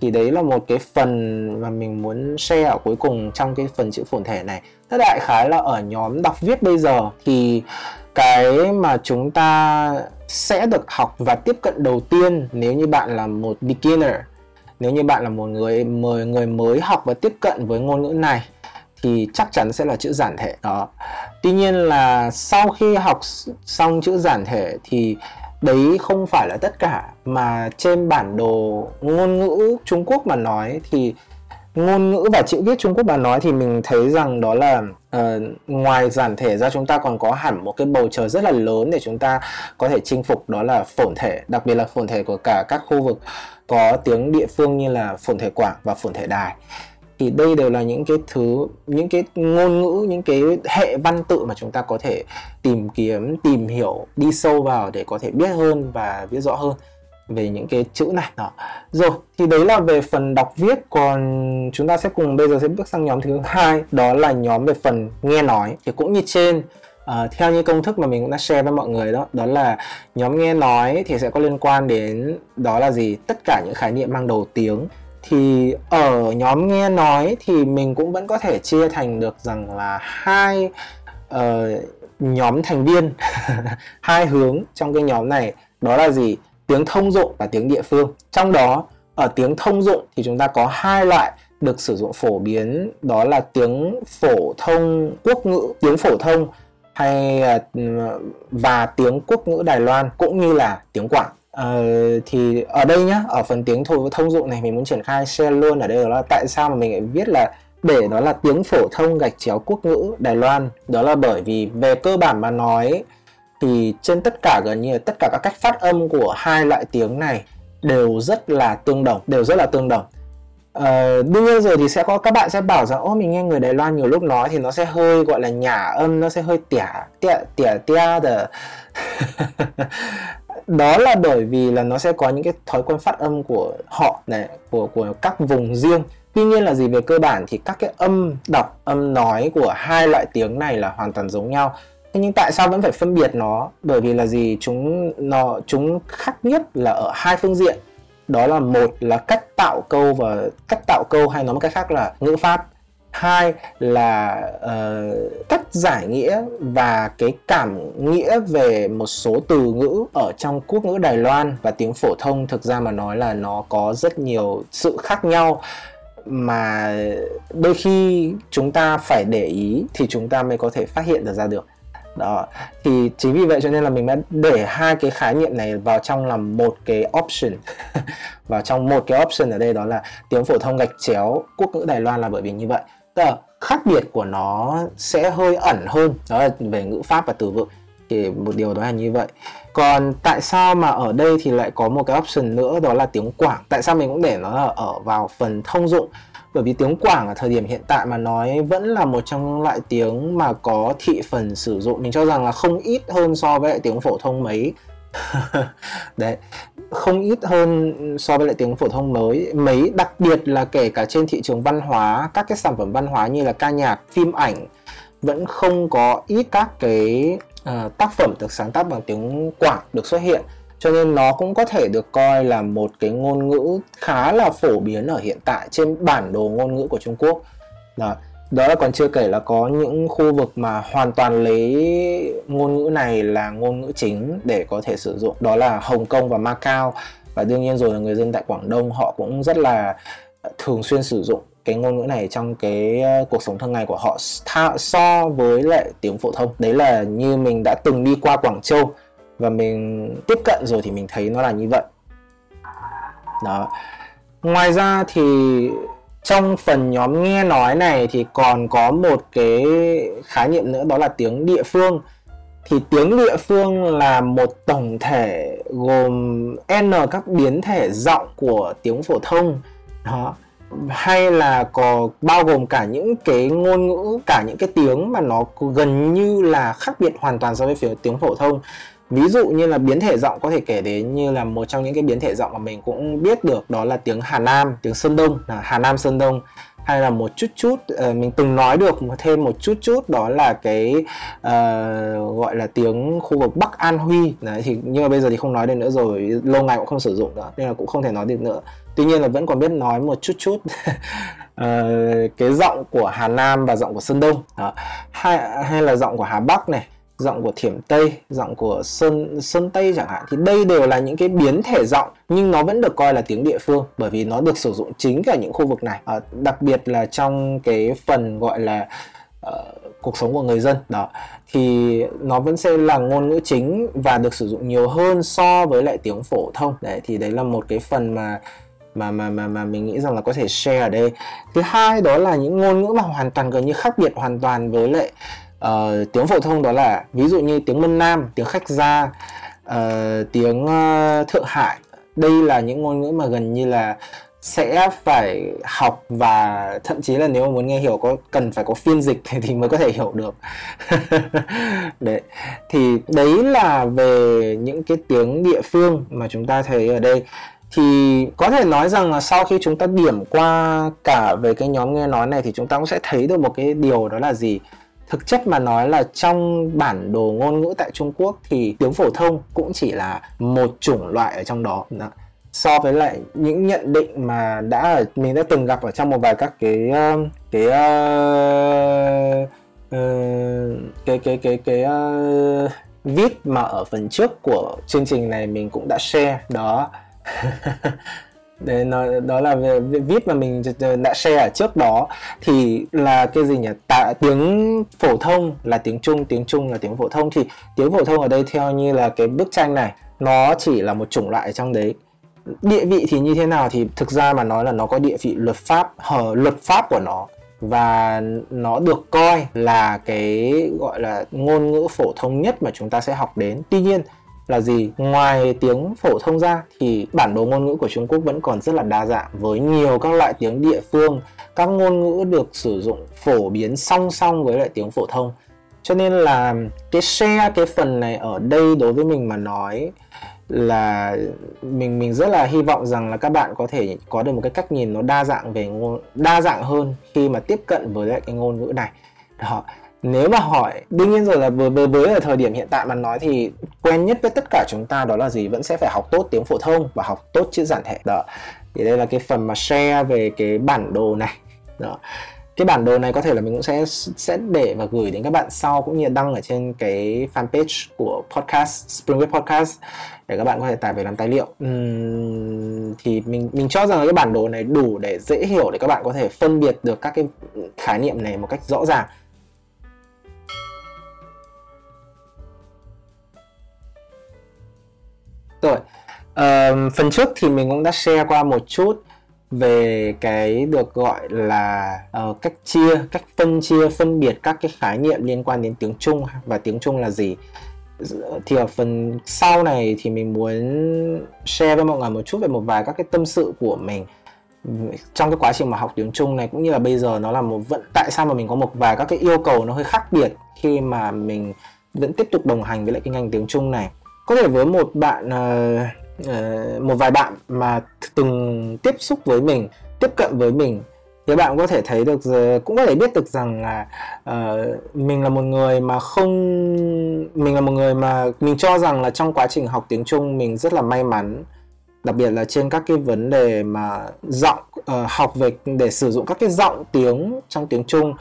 Thì đấy là một cái phần mà mình muốn share ở cuối cùng trong cái phần chữ phổn thể này. Thế đại khái là ở nhóm đọc viết bây giờ thì cái mà chúng ta sẽ được học và tiếp cận đầu tiên, nếu như bạn là một beginner, nếu như bạn là một người, một người mới học và tiếp cận với ngôn ngữ này, thì chắc chắn sẽ là chữ giản thể. Đó. Tuy nhiên là sau khi học xong chữ giản thể thì đấy không phải là tất cả, mà trên bản đồ ngôn ngữ Trung Quốc mà nói thì ngôn ngữ và chữ viết Trung Quốc mà nói thì mình thấy rằng đó là uh, ngoài giản thể ra chúng ta còn có hẳn một cái bầu trời rất là lớn để chúng ta có thể chinh phục, đó là phổn thể, đặc biệt là phổn thể của cả các khu vực có tiếng địa phương như là phổn thể Quảng và phổn thể Đài. Thì đây đều là những cái thứ, những cái ngôn ngữ, những cái hệ văn tự mà chúng ta có thể tìm kiếm, tìm hiểu, đi sâu vào để có thể biết hơn và biết rõ hơn về những cái chữ này. Đó. Rồi, thì đấy là về phần đọc viết. Còn chúng ta sẽ cùng bây giờ sẽ bước sang nhóm thứ hai, đó là nhóm về phần nghe nói. Thì cũng như trên, Uh, theo như công thức mà mình cũng đã share với mọi người đó, đó là nhóm nghe nói thì sẽ có liên quan đến đó là gì? Tất cả những khái niệm mang đầu tiếng. Thì ở nhóm nghe nói thì mình cũng vẫn có thể chia thành được rằng là hai uh, nhóm thành viên hai hướng trong cái nhóm này, đó là gì? Tiếng thông dụng và tiếng địa phương. Trong đó ở tiếng thông dụng thì chúng ta có hai loại được sử dụng phổ biến, đó là tiếng phổ thông quốc ngữ, tiếng phổ thông hay và tiếng quốc ngữ Đài Loan cũng như là tiếng Quảng. Ờ, thì ở đây nhá, ở phần tiếng thông dụng này mình muốn triển khai share luôn ở đây, đó là tại sao mà mình lại viết là để đó là tiếng phổ thông gạch chéo quốc ngữ Đài Loan. Đó là bởi vì về cơ bản mà nói thì trên tất cả gần như là tất cả các cách phát âm của hai loại tiếng này đều rất là tương đồng, đều rất là tương đồng. Ờ, đương nhiên rồi thì sẽ có các bạn sẽ bảo rằng ô mình nghe người Đài Loan nhiều lúc nói thì nó sẽ hơi gọi là nhả âm, nó sẽ hơi tỉa tỉa tỉa tỉa tờ. Đó là bởi vì là nó sẽ có những cái thói quen phát âm của họ này, của của các vùng riêng. Tuy nhiên là gì, về cơ bản thì các cái âm đọc, âm nói của hai loại tiếng này là hoàn toàn giống nhau. Thế nhưng tại sao vẫn phải phân biệt nó? Bởi vì là gì, chúng nó chúng khác nhất là ở hai phương diện. Đó là một là cách tạo câu và cách tạo câu hay nói một cách khác là ngữ pháp. Hai là uh, cách giải nghĩa và cái cảm nghĩa về một số từ ngữ ở trong quốc ngữ Đài Loan và tiếng phổ thông. Thực ra mà nói là nó có rất nhiều sự khác nhau mà đôi khi chúng ta phải để ý thì chúng ta mới có thể phát hiện được ra được. Đó, thì chính vì vậy cho nên là mình đã để hai cái khái niệm này vào trong làm một cái option vào trong một cái option ở đây, đó là tiếng phổ thông gạch chéo quốc ngữ Đài Loan, là bởi vì như vậy. Tức là khác biệt của nó sẽ hơi ẩn hơn, đó là về ngữ pháp và từ vựng, thì một điều đó là như vậy. Còn tại sao mà ở đây thì lại có một cái option nữa, đó là tiếng Quảng? Tại sao mình cũng để nó là ở vào phần thông dụng? Bởi vì tiếng Quảng ở thời điểm hiện tại mà nói vẫn là một trong những loại tiếng mà có thị phần sử dụng. Mình cho rằng là không ít hơn so với lại tiếng phổ thông mấy. Đấy, không ít hơn so với lại tiếng phổ thông mới mấy, đặc biệt là kể cả trên thị trường văn hóa, các cái sản phẩm văn hóa như là ca nhạc, phim ảnh vẫn không có ít các cái uh, tác phẩm được sáng tác bằng tiếng Quảng được xuất hiện. Cho nên nó cũng có thể được coi là một cái ngôn ngữ khá là phổ biến ở hiện tại trên bản đồ ngôn ngữ của Trung Quốc. Đó, đó là còn chưa kể là có những khu vực mà hoàn toàn lấy ngôn ngữ này là ngôn ngữ chính để có thể sử dụng. Đó là Hồng Kông và Macau. Và đương nhiên rồi là người dân tại Quảng Đông họ cũng rất là thường xuyên sử dụng cái ngôn ngữ này trong cái cuộc sống thường ngày của họ so với lại tiếng phổ thông. Đấy là như mình đã từng đi qua Quảng Châu và mình tiếp cận rồi thì mình thấy nó là như vậy. Đó. Ngoài ra thì trong phần nhóm nghe nói này thì còn có một cái khái niệm nữa, đó là tiếng địa phương. Thì tiếng địa phương là một tổng thể gồm N các biến thể giọng của tiếng phổ thông. Đó, hay là có bao gồm cả những cái ngôn ngữ, cả những cái tiếng mà nó gần như là khác biệt hoàn toàn so với phía tiếng phổ thông. Ví dụ như là biến thể giọng có thể kể đến như là một trong những cái biến thể giọng mà mình cũng biết được, đó là tiếng Hà Nam, tiếng Sơn Đông, là Hà Nam Sơn Đông, hay là một chút chút uh, mình từng nói được thêm một chút chút, đó là cái uh, gọi là tiếng khu vực Bắc An Huy. Đấy, thì nhưng mà bây giờ thì không nói đến nữa rồi, lâu ngày cũng không sử dụng nữa nên là cũng không thể nói được nữa. Tuy nhiên là vẫn còn biết nói một chút chút uh, cái giọng của Hà Nam và giọng của Sơn Đông. Đó. Hay, hay là giọng của Hà Bắc này, giọng của Thiểm Tây, giọng của Sơn, Sơn Tây chẳng hạn. Thì đây đều là những cái biến thể giọng nhưng nó vẫn được coi là tiếng địa phương bởi vì nó được sử dụng chính cả những khu vực này, à, đặc biệt là trong cái phần gọi là uh, cuộc sống của người dân. Đó, thì nó vẫn sẽ là ngôn ngữ chính và được sử dụng nhiều hơn so với lại tiếng phổ thông. Đấy, thì đấy là một cái phần mà Mà, mà, mà, mà mình nghĩ rằng là có thể share ở đây. Thứ hai, đó là những ngôn ngữ mà hoàn toàn gần như khác biệt hoàn toàn với lại Uh, tiếng phổ thông, đó là ví dụ như tiếng Mân Nam, tiếng Khách Gia, uh, tiếng uh, Thượng Hải. Đây là những ngôn ngữ mà gần như là sẽ phải học và thậm chí là nếu mà muốn nghe hiểu có cần phải có phiên dịch thì, thì mới có thể hiểu được. Đấy, thì đấy là về những cái tiếng địa phương mà chúng ta thấy ở đây. Thì có thể nói rằng là sau khi chúng ta điểm qua cả về cái nhóm nghe nói này thì chúng ta cũng sẽ thấy được một cái điều, đó là gì? Thực chất mà nói là trong bản đồ ngôn ngữ tại Trung Quốc thì tiếng phổ thông cũng chỉ là một chủng loại ở trong đó. Đó. So với lại những nhận định mà đã mình đã từng gặp ở trong một vài các cái cái uh, uh, cái cái cái cái uh, viết mà ở phần trước của chương trình này mình cũng đã share đó. Đấy, nó, đó là về viết mà mình đã share ở trước đó thì là cái gì nhỉ? Tại tiếng phổ thông là tiếng Trung, tiếng Trung là tiếng phổ thông, thì tiếng phổ thông ở đây theo như là cái bức tranh này nó chỉ là một chủng loại trong đấy. Địa vị thì như thế nào thì thực ra mà nói là nó có địa vị luật pháp, hờ, luật pháp của nó, và nó được coi là cái gọi là ngôn ngữ phổ thông nhất mà chúng ta sẽ học đến. Tuy nhiên là gì? Ngoài tiếng phổ thông ra thì bản đồ ngôn ngữ của Trung Quốc vẫn còn rất là đa dạng với nhiều các loại tiếng địa phương, các ngôn ngữ được sử dụng phổ biến song song với lại tiếng phổ thông. Cho nên là cái share, cái phần này ở đây đối với mình mà nói là mình mình rất là hy vọng rằng là các bạn có thể có được một cái cách nhìn nó đa dạng về ngôn, đa dạng hơn khi mà tiếp cận với lại cái ngôn ngữ này. Đó. Nếu mà hỏi, đương nhiên rồi là với, với, với ở thời điểm hiện tại mà nói thì quen nhất với tất cả chúng ta đó là gì? Vẫn sẽ phải học tốt tiếng phổ thông và học tốt chữ giản thể. Đó. Thì đây là cái phần mà share về cái bản đồ này. Đó. Cái bản đồ này có thể là mình cũng sẽ sẽ để và gửi đến các bạn sau, cũng như đăng ở trên cái fanpage của podcast, Spring Weed Podcast, để các bạn có thể tải về làm tài liệu. Uhm, thì mình mình cho rằng cái bản đồ này đủ để dễ hiểu, để các bạn có thể phân biệt được các cái khái niệm này một cách rõ ràng. Rồi, uh, phần trước thì mình cũng đã share qua một chút về cái được gọi là uh, cách chia, cách phân chia, phân biệt các cái khái niệm liên quan đến tiếng Trung và tiếng Trung là gì. Thì ở phần sau này thì mình muốn share với mọi người một chút về một vài các cái tâm sự của mình trong cái quá trình mà học tiếng Trung này, cũng như là bây giờ nó là một vận tại sao mà mình có một vài các cái yêu cầu nó hơi khác biệt khi mà mình vẫn tiếp tục đồng hành với lại cái ngành tiếng Trung này. Có thể với một bạn uh, Uh, một vài bạn mà từng tiếp xúc với mình, tiếp cận với mình, thì bạn có thể thấy được, cũng có thể biết được rằng là uh, mình là một người mà không mình là một người mà mình cho rằng là trong quá trình học tiếng Trung mình rất là may mắn, đặc biệt là trên các cái vấn đề mà giọng, uh, học về để sử dụng các cái giọng tiếng trong tiếng Trung,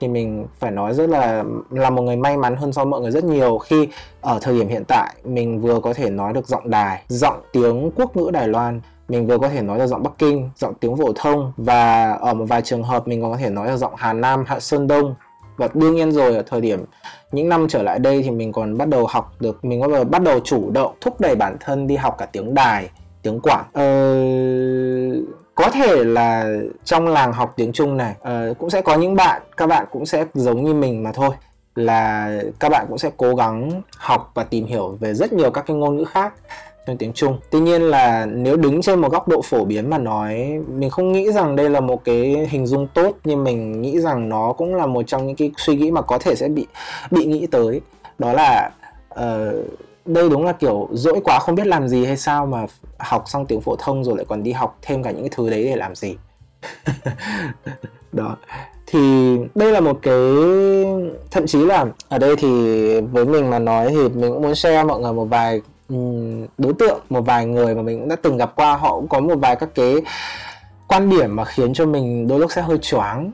thì mình phải nói rất là là một người may mắn hơn so với mọi người rất nhiều, khi ở thời điểm hiện tại mình vừa có thể nói được giọng Đài, giọng tiếng quốc ngữ Đài Loan, mình vừa có thể nói được giọng Bắc Kinh, giọng tiếng phổ thông, và ở một vài trường hợp mình còn có thể nói được giọng Hà Nam, Hạ Sơn Đông. Và đương nhiên rồi, ở thời điểm những năm trở lại đây thì mình còn bắt đầu học được, mình có bắt đầu chủ động thúc đẩy bản thân đi học cả tiếng Đài, tiếng Quảng. Ờ... Có thể là trong làng học tiếng Trung này uh, cũng sẽ có những bạn, các bạn cũng sẽ giống như mình mà thôi, là các bạn cũng sẽ cố gắng học và tìm hiểu về rất nhiều các cái ngôn ngữ khác trong tiếng Trung. Tuy nhiên là nếu đứng trên một góc độ phổ biến mà nói, mình không nghĩ rằng đây là một cái hình dung tốt, nhưng mình nghĩ rằng nó cũng là một trong những cái suy nghĩ mà có thể sẽ bị, bị nghĩ tới. Đó là uh, đây đúng là kiểu dỗi quá không biết làm gì hay sao, mà học xong tiếng phổ thông rồi lại còn đi học thêm cả những cái thứ đấy để làm gì. Đó. Thì đây là một cái... Thậm chí là ở đây thì với mình mà nói thì mình cũng muốn share mọi người một vài đối tượng, một vài người mà mình cũng đã từng gặp qua. Họ cũng có một vài các cái quan điểm mà khiến cho mình đôi lúc sẽ hơi choáng.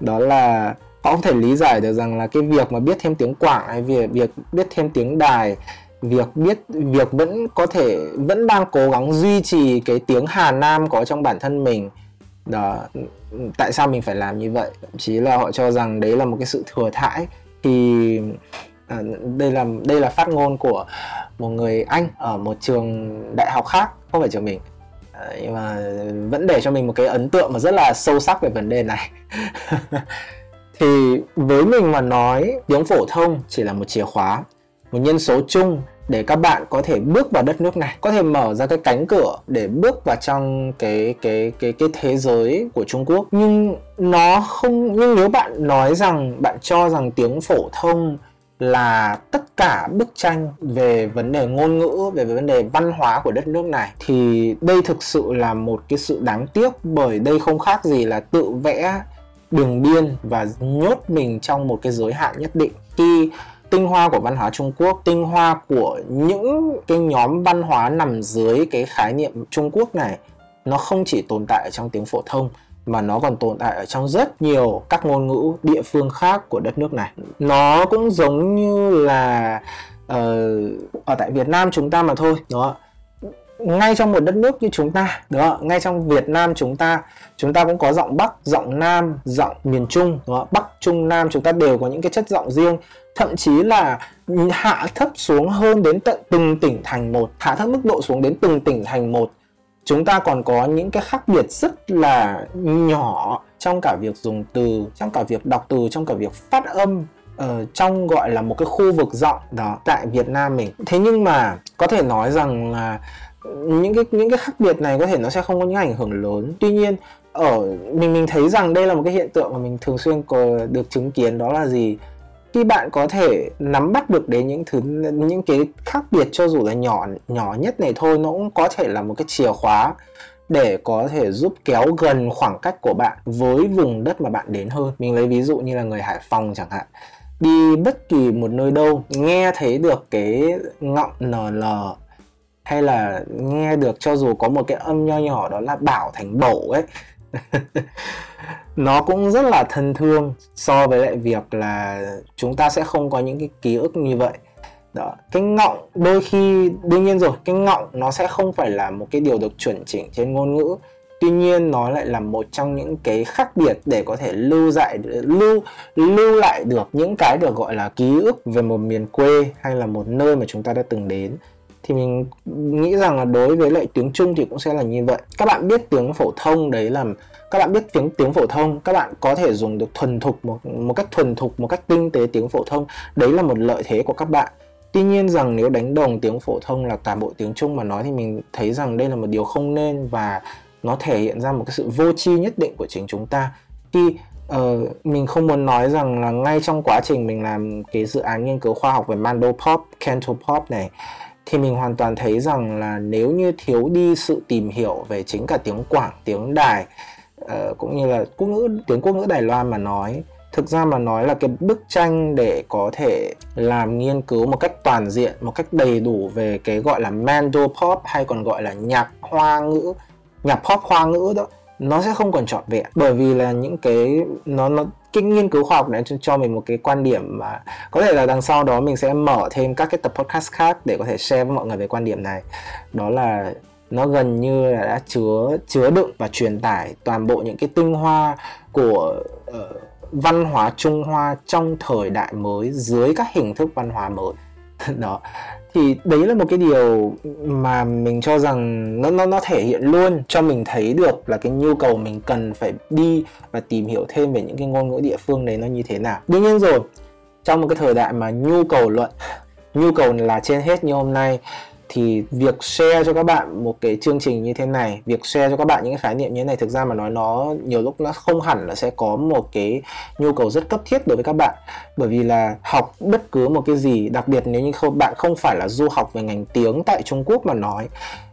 Đó là họ không thể lý giải được rằng là cái việc mà biết thêm tiếng Quảng hay việc, việc biết thêm tiếng Đài, việc biết việc vẫn có thể vẫn đang cố gắng duy trì cái tiếng Hà Nam có trong bản thân mình. Đó, tại sao mình phải làm như vậy? Thậm chí là họ cho rằng đấy là một cái sự thừa thãi. Thì à, đây là đây là phát ngôn của một người Anh ở một trường đại học khác, không phải trường mình. À, nhưng mà vẫn để cho mình một cái ấn tượng mà rất là sâu sắc về vấn đề này. Thì với mình mà nói, tiếng phổ thông chỉ là một chìa khóa, một nhân số chung để các bạn có thể bước vào đất nước này, có thể mở ra cái cánh cửa để bước vào trong cái cái cái cái thế giới của Trung Quốc. Nhưng nó không nhưng nếu bạn nói rằng bạn cho rằng tiếng phổ thông là tất cả bức tranh về vấn đề ngôn ngữ, về vấn đề văn hóa của đất nước này, thì đây thực sự là một cái sự đáng tiếc, bởi đây không khác gì là tự vẽ đường biên và nhốt mình trong một cái giới hạn nhất định. Khi tinh hoa của văn hóa Trung Quốc, tinh hoa của những cái nhóm văn hóa nằm dưới cái khái niệm Trung Quốc này, nó không chỉ tồn tại ở trong tiếng phổ thông mà nó còn tồn tại ở trong rất nhiều các ngôn ngữ địa phương khác của đất nước này. Nó cũng giống như là uh, ở tại Việt Nam chúng ta mà thôi, đúng không? Ngay trong một đất nước như chúng ta, đúng không? Ngay trong Việt Nam chúng ta, chúng ta cũng có giọng Bắc, giọng Nam, giọng miền Trung, đúng không? Bắc, Trung, Nam chúng ta đều có những cái chất giọng riêng. Thậm chí là hạ thấp xuống hơn đến tận từng tỉnh thành một, hạ thấp mức độ xuống đến từng tỉnh thành một. Chúng ta còn có những cái khác biệt rất là nhỏ trong cả việc dùng từ, trong cả việc đọc từ, trong cả việc phát âm, Ờ, trong gọi là một cái khu vực giọng đó tại Việt Nam mình. Thế nhưng mà có thể nói rằng là những cái những cái khác biệt này có thể nó sẽ không có những ảnh hưởng lớn. Tuy nhiên ở mình mình thấy rằng đây là một cái hiện tượng mà mình thường xuyên có được chứng kiến, đó là gì? Khi bạn có thể nắm bắt được đến những thứ những cái khác biệt cho dù là nhỏ nhỏ nhất này thôi, nó cũng có thể là một cái chìa khóa để có thể giúp kéo gần khoảng cách của bạn với vùng đất mà bạn đến hơn. Mình lấy ví dụ như là người Hải Phòng chẳng hạn, đi bất kỳ một nơi đâu nghe thấy được cái ngọng nl hay là nghe được cho dù có một cái âm nho nhỏ đó là bảo thành bổ ấy nó cũng rất là thân thương so với lại việc là chúng ta sẽ không có những cái ký ức như vậy đó. Cái ngọng đôi khi đương nhiên rồi, cái ngọng nó sẽ không phải là một cái điều được chuẩn chỉnh trên ngôn ngữ, tuy nhiên nó lại là một trong những cái khác biệt để có thể lưu lại lưu lưu lại được những cái được gọi là ký ức về một miền quê hay là một nơi mà chúng ta đã từng đến. Thì mình nghĩ rằng là đối với lại tiếng Trung thì cũng sẽ là như vậy. Các bạn biết tiếng phổ thông đấy là các bạn biết tiếng tiếng phổ thông, các bạn có thể dùng được thuần thục một một cách thuần thục một cách tinh tế tiếng phổ thông, đấy là một lợi thế của các bạn. Tuy nhiên rằng nếu đánh đồng tiếng phổ thông là cả bộ tiếng Trung mà nói thì mình thấy rằng đây là một điều không nên, và nó thể hiện ra một cái sự vô tri nhất định của chính chúng ta. Khi uh, mình không muốn nói rằng là ngay trong quá trình mình làm cái dự án nghiên cứu khoa học về Mandopop, Cantopop này, thì mình hoàn toàn thấy rằng là nếu như thiếu đi sự tìm hiểu về chính cả tiếng Quảng, tiếng Đài, uh, cũng như là quốc ngữ, tiếng quốc ngữ Đài Loan mà nói, thực ra mà nói là cái bức tranh để có thể làm nghiên cứu một cách toàn diện, một cách đầy đủ về cái gọi là Mandopop hay còn gọi là nhạc hoa ngữ, nhạc pop hoa ngữ đó, nó sẽ không còn trọn vẹn, bởi vì là những cái nó nó cái nghiên cứu khoa học này cho, cho mình một cái quan điểm mà có thể là đằng sau đó mình sẽ mở thêm các cái tập podcast khác để có thể share với mọi người về quan điểm này, đó là nó gần như là đã chứa chứa đựng và truyền tải toàn bộ những cái tinh hoa của uh, văn hóa Trung Hoa trong thời đại mới dưới các hình thức văn hóa mới đó. Thì đấy là một cái điều mà mình cho rằng nó, nó, nó thể hiện luôn cho mình thấy được là cái nhu cầu mình cần phải đi và tìm hiểu thêm về những cái ngôn ngữ địa phương đấy nó như thế nào. Đương nhiên rồi, trong một cái thời đại mà nhu cầu luận, nhu cầu là trên hết như hôm nay, thì việc share cho các bạn một cái chương trình như thế này, việc share cho các bạn những cái khái niệm như thế này, thực ra mà nói nó nhiều lúc nó không hẳn là sẽ có một cái nhu cầu rất cấp thiết đối với các bạn. Bởi vì là học bất cứ một cái gì, đặc biệt nếu như không, bạn không phải là du học về ngành tiếng tại Trung Quốc mà nói,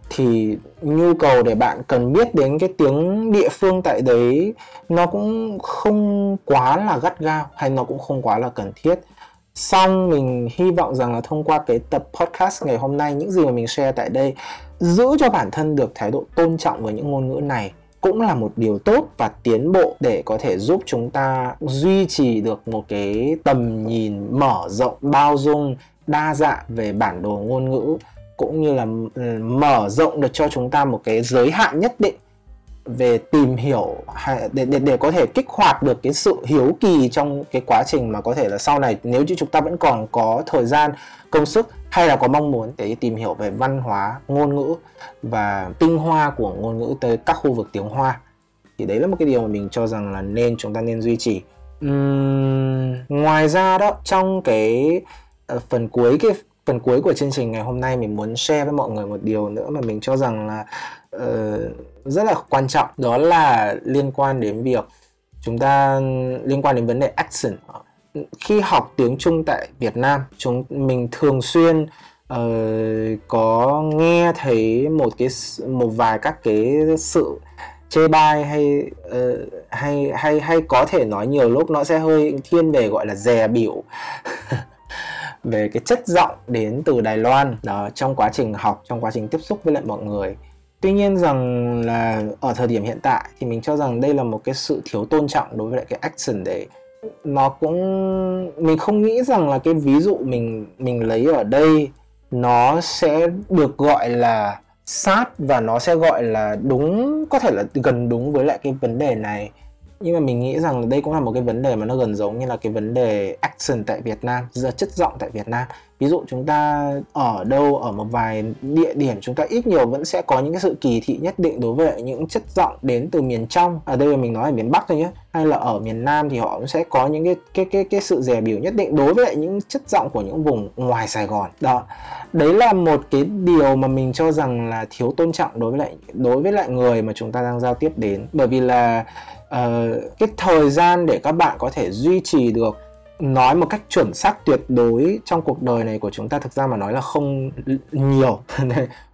thì nhu cầu để bạn cần biết đến cái tiếng địa phương tại đấy nó cũng không quá là gắt gao, hay nó cũng không quá là cần thiết. Xong mình hy vọng rằng là thông qua cái tập podcast ngày hôm nay, những gì mà mình share tại đây, giữ cho bản thân được thái độ tôn trọng với những ngôn ngữ này cũng là một điều tốt và tiến bộ để có thể giúp chúng ta duy trì được một cái tầm nhìn mở rộng, bao dung, đa dạng về bản đồ ngôn ngữ, cũng như là mở rộng được cho chúng ta một cái giới hạn nhất định về tìm hiểu để, để, để có thể kích hoạt được cái sự hiếu kỳ trong cái quá trình mà có thể là sau này nếu như chúng ta vẫn còn có thời gian, công sức hay là có mong muốn để tìm hiểu về văn hóa, ngôn ngữ và tinh hoa của ngôn ngữ tới các khu vực tiếng Hoa. Thì đấy là một cái điều mà mình cho rằng là nên chúng ta nên duy trì. Uhm, ngoài ra đó, trong cái uh, phần cuối cái phần cuối của chương trình ngày hôm nay, mình muốn share với mọi người một điều nữa mà mình cho rằng là uh, rất là quan trọng, đó là liên quan đến việc chúng ta liên quan đến vấn đề accent. Khi học tiếng Trung tại Việt Nam, chúng mình thường xuyên uh, có nghe thấy một cái một vài các cái sự chê bai hay, uh, hay hay hay có thể nói nhiều lúc nó sẽ hơi thiên về gọi là dè bỉu về cái chất giọng đến từ Đài Loan đó, trong quá trình học, trong quá trình tiếp xúc với lại mọi người. Tuy nhiên rằng là ở thời điểm hiện tại thì mình cho rằng đây là một cái sự thiếu tôn trọng đối với lại cái accent đấy. Nó cũng, mình không nghĩ rằng là cái ví dụ mình mình lấy ở đây nó sẽ được gọi là sát và nó sẽ gọi là đúng, có thể là gần đúng với lại cái vấn đề này. Nhưng mà mình nghĩ rằng đây cũng là một cái vấn đề mà nó gần giống như là cái vấn đề accent tại Việt Nam, giờ chất giọng tại Việt Nam. Ví dụ chúng ta ở đâu, ở một vài địa điểm chúng ta ít nhiều vẫn sẽ có những cái sự kỳ thị nhất định đối với những chất giọng đến từ miền trong. Ở đây mình nói ở miền Bắc thôi nhé, hay là ở miền Nam thì họ cũng sẽ có những cái cái cái cái sự dè bỉu nhất định đối với những chất giọng của những vùng ngoài Sài Gòn. Đó, đấy là một cái điều mà mình cho rằng là thiếu tôn trọng đối với lại đối với lại người mà chúng ta đang giao tiếp đến, bởi vì là Uh, cái thời gian để các bạn có thể duy trì được nói một cách chuẩn xác tuyệt đối trong cuộc đời này của chúng ta thực ra mà nói là không nhiều.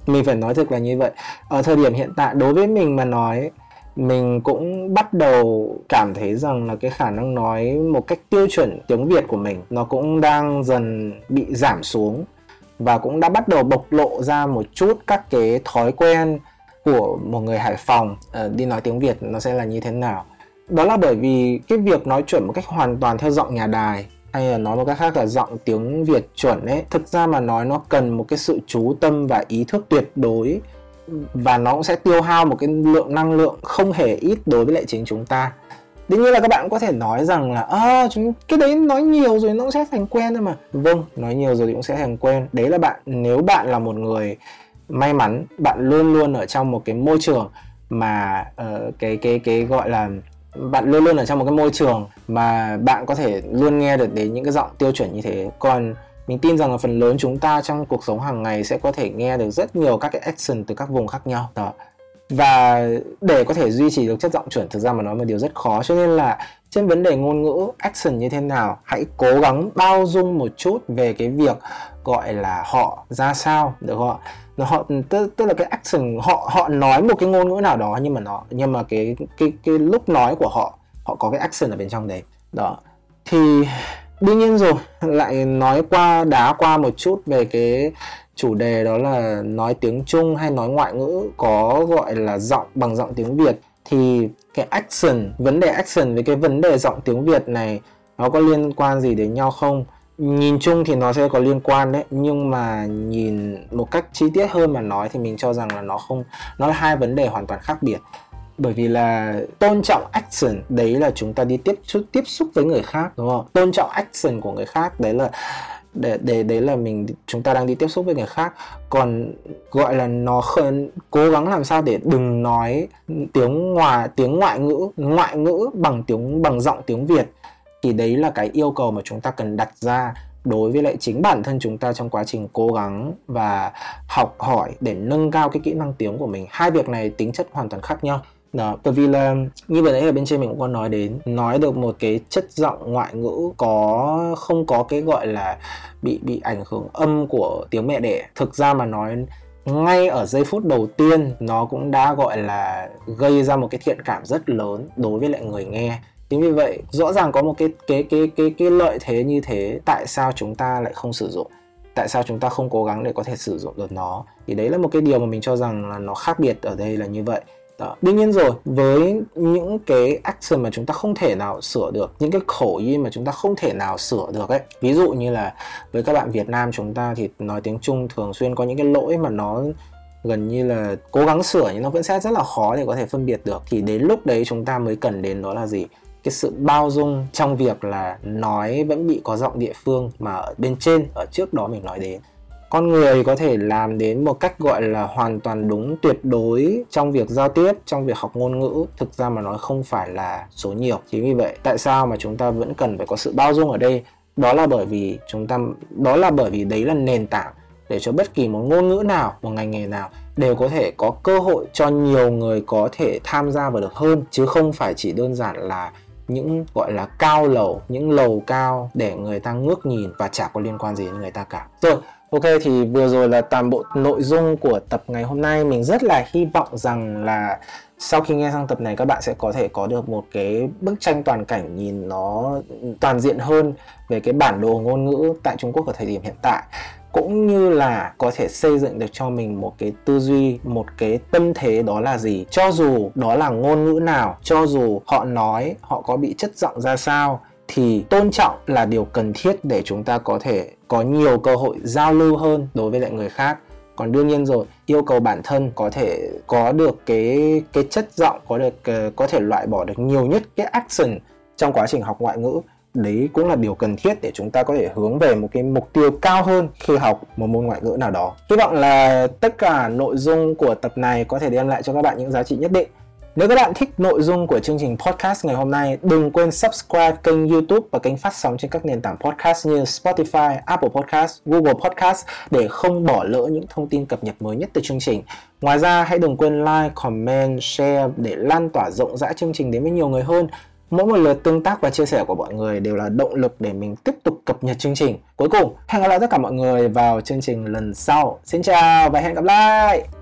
Mình phải nói thực là như vậy. Ở thời điểm hiện tại đối với mình mà nói, mình cũng bắt đầu cảm thấy rằng là cái khả năng nói một cách tiêu chuẩn tiếng Việt của mình nó cũng đang dần bị giảm xuống, và cũng đã bắt đầu bộc lộ ra một chút các cái thói quen của một người Hải Phòng uh, đi nói tiếng Việt nó sẽ là như thế nào. Đó là bởi vì cái việc nói chuẩn một cách hoàn toàn theo giọng nhà đài, hay là nói một cách khác là giọng tiếng Việt chuẩn ấy, thực ra mà nói nó cần một cái sự chú tâm và ý thức tuyệt đối, và nó cũng sẽ tiêu hao một cái lượng năng lượng không hề ít đối với lại chính chúng ta. Đương nhiên là các bạn cũng có thể nói rằng là à, chúng, cái đấy nói nhiều rồi nó cũng sẽ thành quen thôi mà. Vâng, nói nhiều rồi thì cũng sẽ thành quen. Đấy là bạn, nếu bạn là một người may mắn, bạn luôn luôn ở trong một cái môi trường mà uh, cái cái cái gọi là bạn luôn luôn ở trong một cái môi trường mà bạn có thể luôn nghe được đến những cái giọng tiêu chuẩn như thế. Còn mình tin rằng là phần lớn chúng ta trong cuộc sống hàng ngày sẽ có thể nghe được rất nhiều các cái accent từ các vùng khác nhau. Đó. Và để có thể duy trì được chất giọng chuẩn thực ra mà nói là điều rất khó. Cho nên là trên vấn đề ngôn ngữ, accent như thế nào, hãy cố gắng bao dung một chút về cái việc gọi là họ ra sao, được không ạ? Họ tức, tức là cái accent, họ họ nói một cái ngôn ngữ nào đó, nhưng mà nó nhưng mà cái cái cái lúc nói của họ họ có cái accent ở bên trong đấy. Đó. Thì đương nhiên rồi, lại nói qua đá qua một chút về cái chủ đề đó là nói tiếng Trung hay nói ngoại ngữ có gọi là giọng bằng giọng tiếng Việt, thì cái accent, vấn đề accent với cái vấn đề giọng tiếng Việt này nó có liên quan gì đến nhau không? Nhìn chung thì nó sẽ có liên quan đấy, nhưng mà nhìn một cách chi tiết hơn mà nói thì mình cho rằng là nó không, nó là hai vấn đề hoàn toàn khác biệt. Bởi vì là tôn trọng accent đấy là chúng ta đi tiếp xúc tiếp xúc với người khác, đúng không? Tôn trọng accent của người khác đấy là để để đấy là mình chúng ta đang đi tiếp xúc với người khác. Còn gọi là nó khơi, cố gắng làm sao để đừng nói tiếng ngoài tiếng ngoại ngữ ngoại ngữ bằng tiếng bằng giọng tiếng Việt, thì đấy là cái yêu cầu mà chúng ta cần đặt ra đối với lại chính bản thân chúng ta trong quá trình cố gắng và học hỏi để nâng cao cái kỹ năng tiếng của mình. Hai việc này tính chất hoàn toàn khác nhau. Đó, bởi vì là như vừa nãy ở bên trên mình cũng có nói đến, nói được một cái chất giọng ngoại ngữ có không có cái gọi là bị bị ảnh hưởng âm của tiếng mẹ đẻ, thực ra mà nói ngay ở giây phút đầu tiên nó cũng đã gọi là gây ra một cái thiện cảm rất lớn đối với lại người nghe. Chính vì vậy rõ ràng có một cái cái cái cái cái lợi thế như thế, tại sao chúng ta lại không sử dụng? Tại sao chúng ta không cố gắng để có thể sử dụng được nó? Thì đấy là một cái điều mà mình cho rằng là nó khác biệt ở đây là như vậy. Đó. Đương nhiên rồi, với những cái accent mà chúng ta không thể nào sửa được, những cái khẩu âm mà chúng ta không thể nào sửa được ấy, ví dụ như là với các bạn Việt Nam chúng ta thì nói tiếng Trung thường xuyên có những cái lỗi mà nó gần như là cố gắng sửa nhưng nó vẫn sẽ rất là khó để có thể phân biệt được. Thì đến lúc đấy chúng ta mới cần đến đó là gì? Cái sự bao dung trong việc là nói vẫn bị có giọng địa phương mà ở bên trên, ở trước đó mình nói đến. Con người có thể làm đến một cách gọi là hoàn toàn đúng tuyệt đối trong việc giao tiếp, trong việc học ngôn ngữ, thực ra mà nói không phải là số nhiều. Chính vì vậy, tại sao mà chúng ta vẫn cần phải có sự bao dung ở đây? Đó là bởi vì chúng ta, đó là bởi vì đấy là nền tảng để cho bất kỳ một ngôn ngữ nào, một ngành nghề nào đều có thể có cơ hội cho nhiều người có thể tham gia vào được hơn, chứ không phải chỉ đơn giản là những gọi là cao lầu, những lầu cao để người ta ngước nhìn và chả có liên quan gì đến người ta cả. Rồi, Ok, thì vừa rồi là toàn bộ nội dung của tập ngày hôm nay. Mình rất là hy vọng rằng là sau khi nghe xong tập này các bạn sẽ có thể có được một cái bức tranh toàn cảnh, nhìn nó toàn diện hơn về cái bản đồ ngôn ngữ tại Trung Quốc ở thời điểm hiện tại, cũng như là có thể xây dựng được cho mình một cái tư duy, một cái tâm thế đó là gì. Cho dù đó là ngôn ngữ nào, cho dù họ nói, họ có bị chất giọng ra sao, thì tôn trọng là điều cần thiết để chúng ta có thể có nhiều cơ hội giao lưu hơn đối với lại người khác. Còn đương nhiên rồi, yêu cầu bản thân có thể có được cái, cái chất giọng, có, được, có thể loại bỏ được nhiều nhất cái action trong quá trình học ngoại ngữ. Đấy cũng là điều cần thiết để chúng ta có thể hướng về một cái mục tiêu cao hơn khi học một môn ngoại ngữ nào đó. Hy vọng là tất cả nội dung của tập này có thể đem lại cho các bạn những giá trị nhất định. Nếu các bạn thích nội dung của chương trình podcast ngày hôm nay, đừng quên subscribe kênh YouTube và kênh phát sóng trên các nền tảng podcast như Spotify, Apple Podcast, Google Podcast để không bỏ lỡ những thông tin cập nhật mới nhất từ chương trình. Ngoài ra, hãy đừng quên like, comment, share để lan tỏa rộng rãi chương trình đến với nhiều người hơn. Mỗi một lượt tương tác và chia sẻ của mọi người đều là động lực để mình tiếp tục cập nhật chương trình. Cuối cùng, hẹn gặp lại tất cả mọi người vào chương trình lần sau. Xin chào và hẹn gặp lại!